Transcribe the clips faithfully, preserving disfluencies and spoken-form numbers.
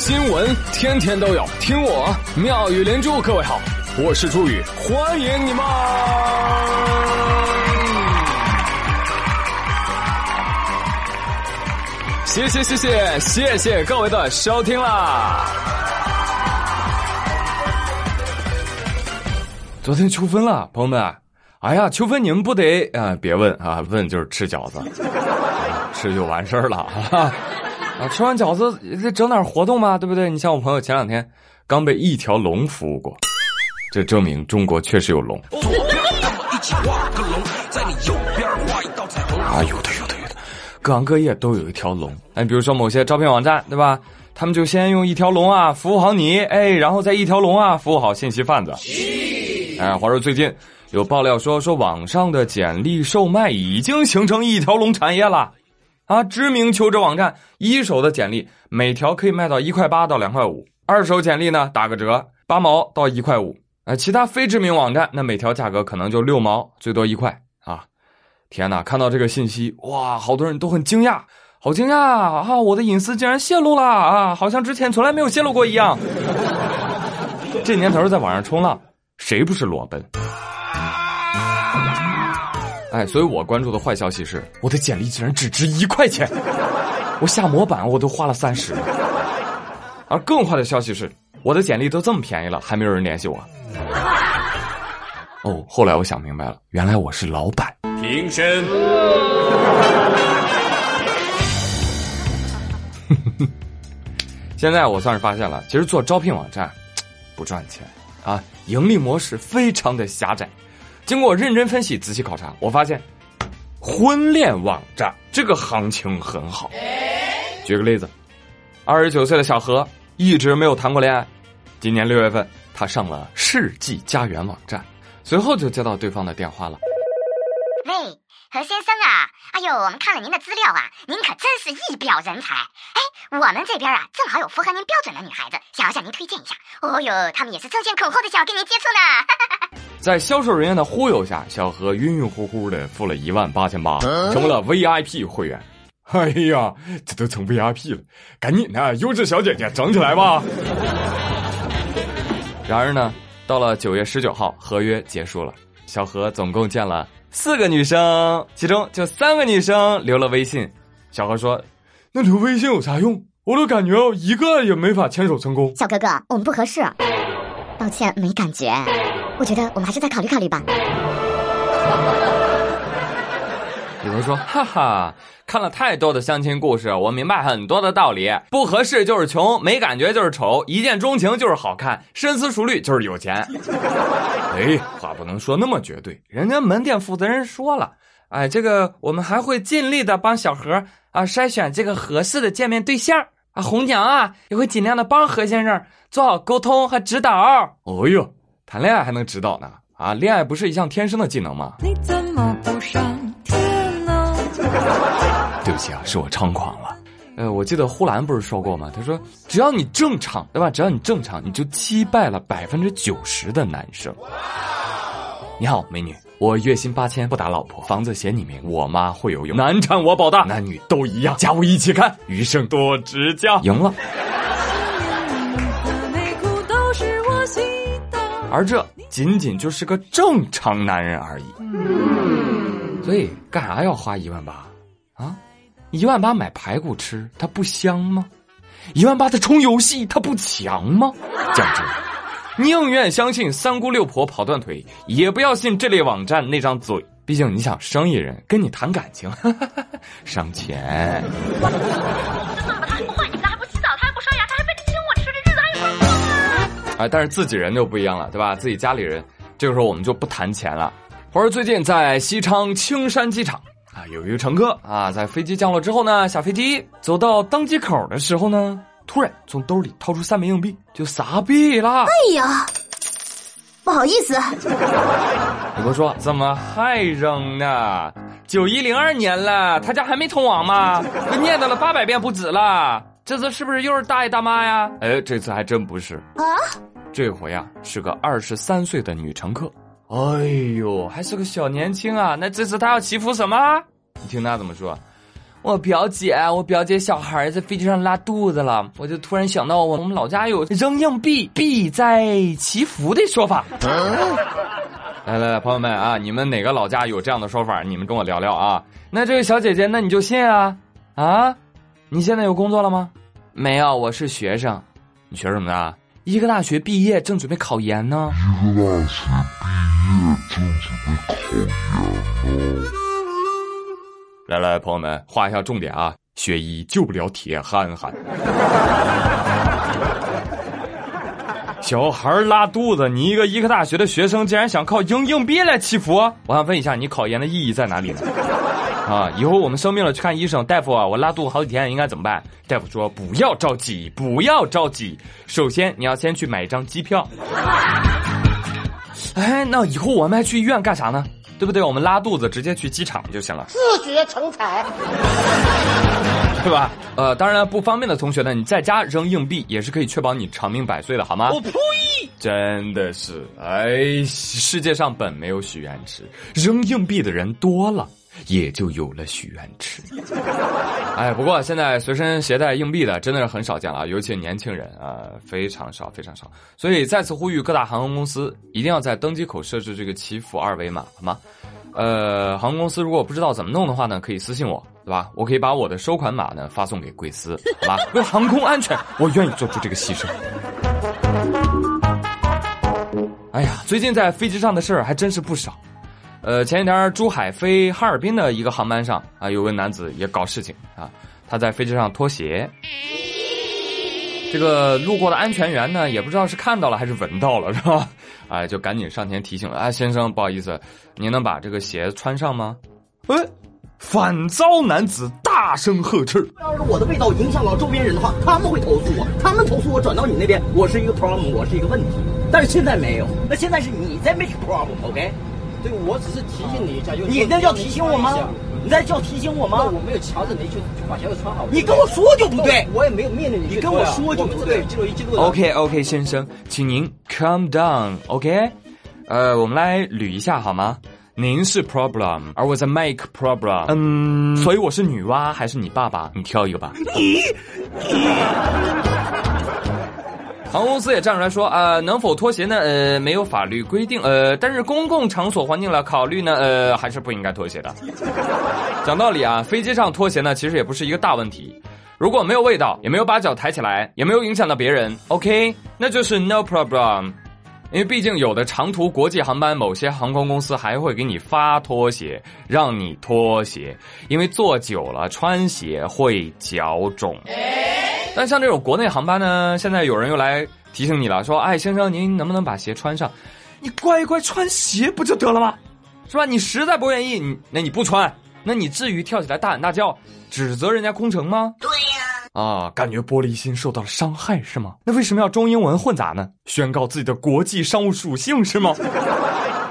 新闻天天都有，听我妙语连珠。各位好，我是朱宇，欢迎你们！谢谢谢谢谢谢各位的收听啦！昨天秋分了，朋友们，哎呀，秋分你们不得啊、呃？别问啊，问就是吃饺子，吃就完事儿了啊。啊，吃完饺子得整点活动嘛，对不对？你像我朋友前两天刚被一条龙服务过，这证明中国确实有龙。啊，有的有的有的，各行各业都有一条龙。哎，比如说某些招聘网站，对吧？他们就先用一条龙啊服务好你，哎，然后再一条龙啊服务好信息贩子。哎，话说最近有爆料说，说网上的简历售卖已经形成一条龙产业了。啊，知名求职网站一手的简历每条可以卖到一块八到两块五，二手简历呢打个折，八毛到一块五。啊，其他非知名网站那每条价格可能就六毛，最多一块啊。天哪，看到这个信息，哇，好多人都很惊讶，好惊讶啊！我的隐私竟然泄露了啊，好像之前从来没有泄露过一样。这年头在网上冲浪，谁不是裸奔？哎，所以我关注的坏消息是，我的简历竟然只值一块钱，我下模板我都花了三十。而更坏的消息是，我的简历都这么便宜了，还没有人联系我。哦，后来我想明白了，原来我是老板。平身。现在我算是发现了，其实做招聘网站不赚钱啊，盈利模式非常的狭窄。经过认真分析、仔细考察，我发现，婚恋网站这个行情很好。举个例子，二十九岁的小何一直没有谈过恋爱，今年六月份他上了世纪佳缘网站，随后就接到对方的电话了。喂，何先生啊，哎呦，我们看了您的资料啊，您可真是一表人才。哎，我们这边啊，正好有符合您标准的女孩子，想要向您推荐一下。哦呦，他们也是争先恐后的想要跟您接触呢。在销售人员的忽悠下，小何晕晕乎乎的付了一万八千八，成为了 V I P 会员。哎呀，这都成 V I P 了，赶紧的，优质小姐姐整起来吧。然而呢，到了九月十九号，合约结束了。小何总共见了四个女生，其中就三个女生留了微信。小何说：“那留微信有啥用？我都感觉一个也没法牵手成功。”小哥哥，我们不合适，抱歉，没感觉。我觉得我们还是再考虑考虑吧。有人说，哈哈，看了太多的相亲故事，我明白很多的道理。不合适就是穷，没感觉就是丑，一见钟情就是好看，深思熟虑就是有钱。哎，话不能说那么绝对，人家门店负责人说了，哎，这个我们还会尽力的帮小何啊筛选这个合适的见面对象啊，红娘啊也会尽量的帮何先生做好沟通和指导。哦呦。谈恋爱还能指导呢？啊，恋爱不是一项天生的技能吗？你怎么不上天呢？对不起啊，是我猖狂了。呃，我记得呼兰不是说过吗？他说，只要你正常，对吧？只要你正常，你就击败了百分之九十的男生。你好，美女，我月薪八千，不打老婆，房子写你名，我妈会游泳，难产我保大，男女都一样，家务一起看，余生多指教。赢了。而这仅仅就是个正常男人而已，所以干啥要花一万八啊？一万八买排骨吃，它不香吗？一万八它充游戏，它不强吗？讲真，宁愿相信三姑六婆跑断腿，也不要信这类网站那张嘴。毕竟你想，生意人跟你谈感情，哈哈哈，伤钱。哎，但是自己人就不一样了，对吧？自己家里人，这个时候我们就不谈钱了。话说最近在西昌青山机场啊，有一个乘客啊，在飞机降落之后呢，下飞机走到登机口的时候呢，突然从兜里掏出三枚硬币，就撒币啦！哎呀，不好意思，你不说怎么还扔呢？九一零二年了，他家还没通网吗？都念叨了八百遍不止了，这次是不是又是大爷大妈呀？哎，这次还真不是啊。这回啊是个二十三岁的女乘客，哎呦，还是个小年轻啊！那这次她要祈福什么？你听她怎么说？我表姐，我表姐小孩在飞机上拉肚子了，我就突然想到我们老家有扔硬币必在祈福的说法。来来来，朋友们啊，你们哪个老家有这样的说法？你们跟我聊聊啊。那这位小姐姐，那你就信啊啊！你现在有工作了吗？没有，我是学生。你学什么的？一个大学毕业，正准备考研呢。一个大学毕业，正准备考研呢。来来，朋友们，画一下重点啊！学医救不了铁憨憨。小孩拉肚子，你一个医科大学的学生，竟然想靠扔硬币来祈福？我想问一下，你考研的意义在哪里呢？啊，以后我们生病了去看医生，大夫啊，我拉肚子好几天，应该怎么办？大夫说不要着急，不要着急，首先你要先去买一张机票。哎，那以后我们还去医院干啥呢？对不对？我们拉肚子直接去机场就行了，自学成才，对吧？呃，当然不方便的同学呢，你在家扔硬币也是可以确保你长命百岁的，好吗？我呸！真的是，哎，世界上本没有许愿池，扔硬币的人多了，也就有了许愿池。哎，不过现在随身携带硬币的真的是很少见了，尤其年轻人啊、呃，非常少，非常少。所以再次呼吁各大航空公司一定要在登机口设置这个祈福二维码，好吗？呃，航空公司如果不知道怎么弄的话呢，可以私信我，对吧？我可以把我的收款码呢发送给贵司，好吧？为航空安全，我愿意做出这个牺牲。哎呀，最近在飞机上的事儿还真是不少。呃，前一天珠海飞哈尔滨的一个航班上啊，有位男子也搞事情啊，他在飞机上脱鞋。这个路过的安全员呢，也不知道是看到了还是闻到了，是吧？哎，就赶紧上前提醒了，啊，先生，不好意思，您能把这个鞋穿上吗？哎，反遭男子大声呵斥：要是我的味道影响到周边人的话，他们会投诉我，他们投诉我转到你那边，我是一个 problem， 我是一个问题。但是现在没有，那现在是你在 make problem，OK？对，我只是提醒你一下，就是你那叫提醒我吗？你那叫提醒我吗？我没有强制你去把鞋子穿好。你跟我说就不对，我也没有命令你。你跟我说就不对。OK OK， 先生，请您 calm down。OK， 呃，我们来捋一下好吗？您是 problem， 而我在 make problem。嗯，所以我是女娲还是你爸爸？你挑一个吧。你。航空公司也站出来说啊、呃，能否脱鞋呢？呃，没有法律规定，呃，但是公共场所环境来考虑呢，呃，还是不应该脱鞋的。讲道理啊，飞机上脱鞋呢，其实也不是一个大问题，如果没有味道，也没有把脚抬起来，也没有影响到别人 ，OK， 那就是 no problem。因为毕竟有的长途国际航班，某些航空公司还会给你发拖鞋，让你脱鞋，因为坐久了穿鞋会脚肿。但像这种国内航班呢，现在有人又来提醒你了，说：“哎，先生，您能不能把鞋穿上？你乖乖穿鞋不就得了吗？是吧？你实在不愿意，你那你不穿，那你至于跳起来大喊大叫，指责人家空乘吗？对呀、啊，啊，感觉玻璃心受到了伤害是吗？那为什么要中英文混杂呢？宣告自己的国际商务属性是吗？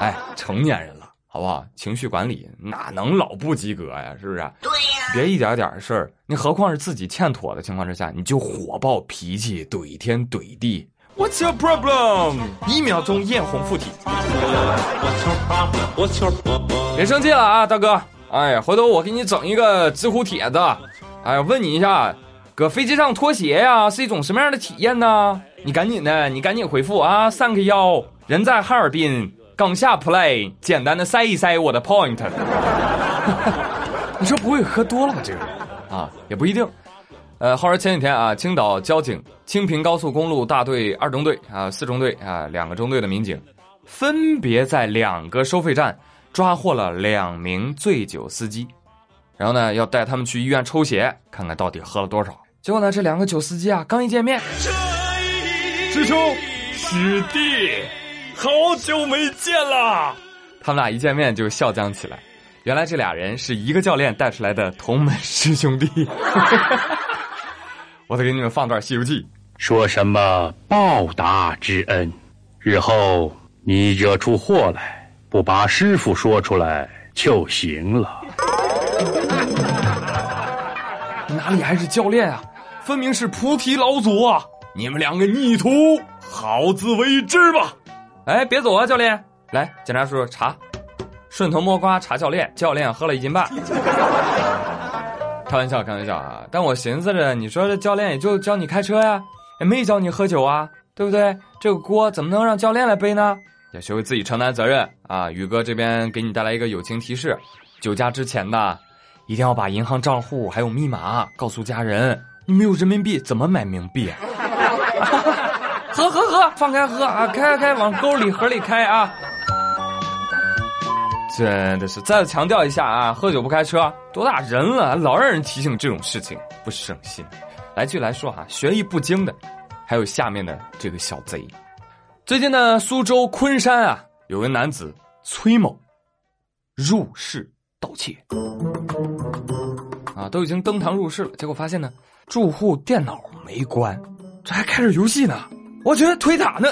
哎，成年人了，好不好？情绪管理哪能老不及格呀？是不是？对呀、啊。”别一点点事儿，你何况是自己欠妥的情况之下，你就火爆脾气，怼天怼地。What's your problem？ 一秒钟艳红附体。别生气了啊，大哥！哎，回头我给你整一个知乎帖子，哎，问你一下，搁飞机上脱鞋呀、啊、是一种什么样的体验呢？你赶紧的，你赶紧回复啊！三个幺，人在哈尔滨，刚下 play， 简单的塞一塞我的 point 。你说不会喝多了吧？这个啊，也不一定。呃，话说前几天啊，青岛交警清平高速公路大队二中队啊、四中队啊两个中队的民警，分别在两个收费站抓获了两名醉酒司机，然后呢要带他们去医院抽血，看看到底喝了多少。结果呢，这两个酒司机啊，刚一见面，师兄师弟，好久没见了，他们俩一见面就笑僵起来。原来这俩人是一个教练带出来的同门师兄弟。我得给你们放段《西游记》，说什么报答之恩，日后你惹出祸来，不把师父说出来就行了。哪里还是教练啊，分明是菩提老祖啊！你们两个逆徒，好自为之吧！哎，别走啊，教练！来，检查叔叔查。顺藤摸瓜查教练，教练喝了一斤半。开玩笑开玩笑啊！但我寻思着，你说这教练也就教你开车呀、啊，也没教你喝酒啊，对不对？这个锅怎么能让教练来背呢？要学会自己承担责任啊！宇哥这边给你带来一个友情提示：酒驾之前的，一定要把银行账户还有密码告诉家人。你没有人民币怎么买冥币？喝喝喝，放开喝啊！开开开，往沟里河里开啊！真的是，再强调一下啊，喝酒不开车，多大人了，老让人提醒这种事情，不省心。来句来说哈、啊，学艺不精的，还有下面的这个小贼。最近呢，苏州昆山啊，有个男子崔某入室盗窃，啊，都已经登堂入室了，结果发现呢，住户电脑没关，这还开着游戏呢，我觉得推塔呢，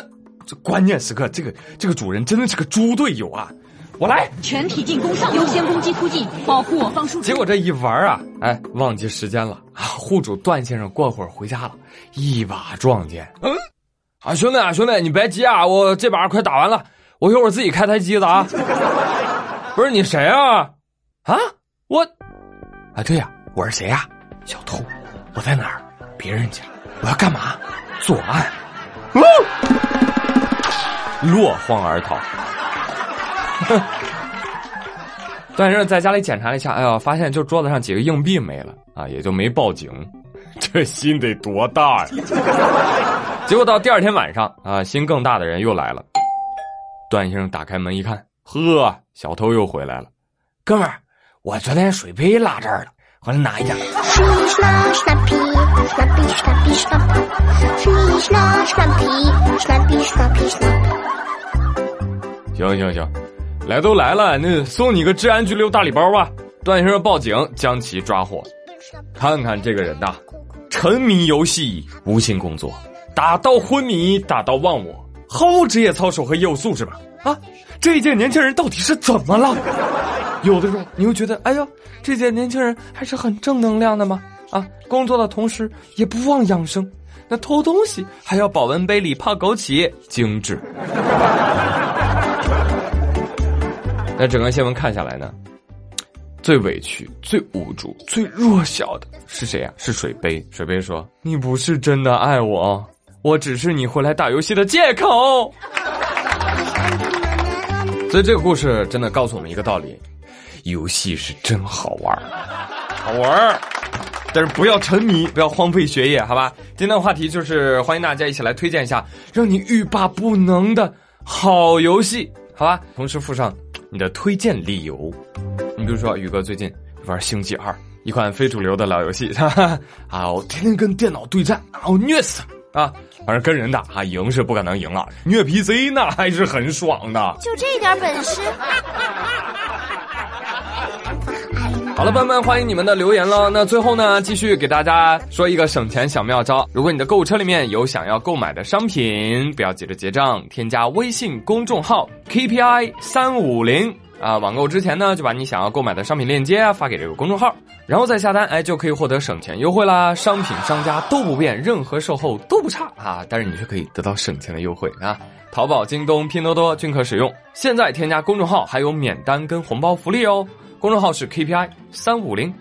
这关键时刻，这个这个主人真的是个猪队友啊。我来，全体进攻上，优先攻击突进，保护我方输出。结果这一玩啊，哎，忘记时间了啊！户主段先生过会儿回家了，一把撞见。嗯，啊兄弟啊兄弟，你别急啊，我这把快打完了，我一会儿自己开台机子啊。不是你谁啊？啊我，啊对呀、啊，我是谁呀、啊？小偷，我在哪儿？别人家，我要干嘛？作案，哦、落荒而逃。段先生在家里检查了一下，哎呀，发现就桌子上几个硬币没了啊，也就没报警。这心得多大呀！结果到第二天晚上啊，心更大的人又来了。段先生打开门一看，呵，小偷又回来了。哥们儿，我昨天水杯落这儿了，回来拿一下。行行行，来都来了，那送你个治安拘留大礼包吧。段先生报警将其抓获。看看这个人呐，沉迷游戏，无心工作，打到昏迷，打到忘我，毫无职业操守和业务素质吧。啊，这一届年轻人到底是怎么了？有的时候你会觉得，哎呦，这届年轻人还是很正能量的嘛。啊，工作的同时也不忘养生，那偷东西还要保温杯里泡枸杞，精致。那整个新闻看下来呢，最委屈、最无助、最弱小的是谁啊？是水杯。水杯说：“你不是真的爱我，我只是你回来打游戏的借口。”所以这个故事真的告诉我们一个道理：游戏是真好玩，好玩，但是不要沉迷，不要荒废学业，好吧？今天的话题就是欢迎大家一起来推荐一下让你欲罢不能的好游戏，好吧？同时附上你的推荐理由。你比如说，宇哥最近玩《星际二》，一款非主流的老游戏，哈哈，啊，我天天跟电脑对战，啊，我虐死他啊！反正跟人打，啊，赢是不可能赢了，虐 P C 那还是很爽的。就这点本事。好了，朋友们，欢迎你们的留言了。那最后呢，继续给大家说一个省钱小妙招。如果你的购物车里面有想要购买的商品，不要急着结账，添加微信公众号 K P I 三五零啊，网购之前呢，就把你想要购买的商品链接啊发给这个公众号，然后再下单，哎，就可以获得省钱优惠啦。商品商家都不变，任何售后都不差啊，但是你却可以得到省钱的优惠啊。淘宝、京东、拼多多均可使用。现在添加公众号还有免单跟红包福利哦。公众号是 K P I 三五零。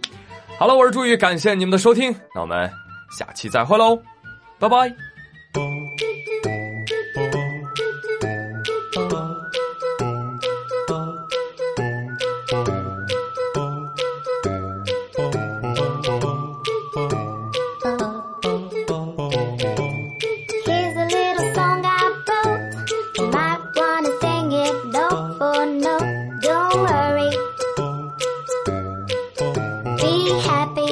好了，我是朱宇，感谢你们的收听，那我们下期再会喽，拜拜。Happy.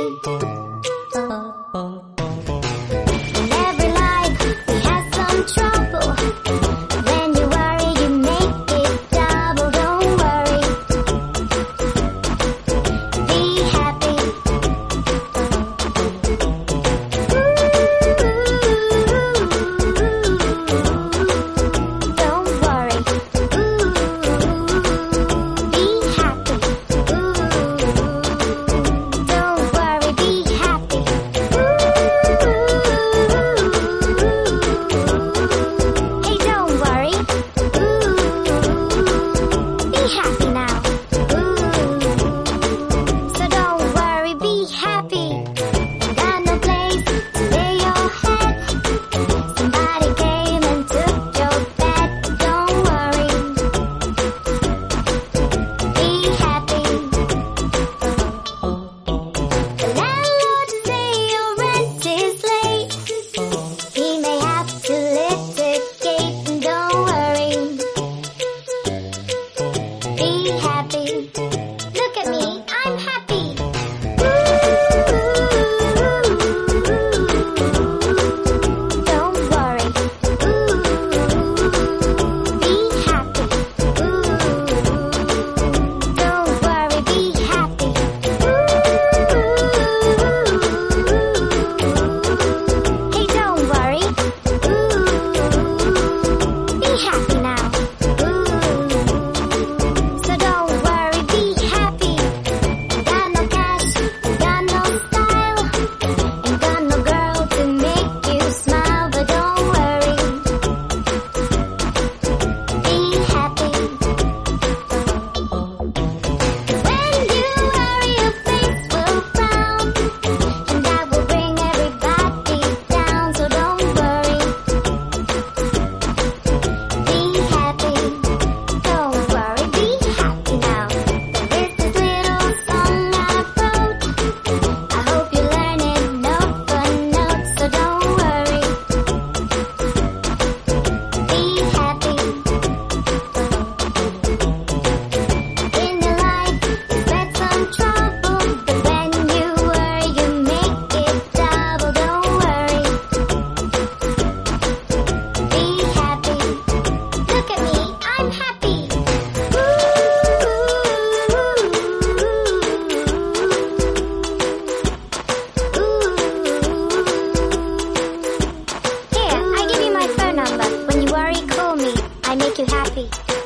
And every life you happy.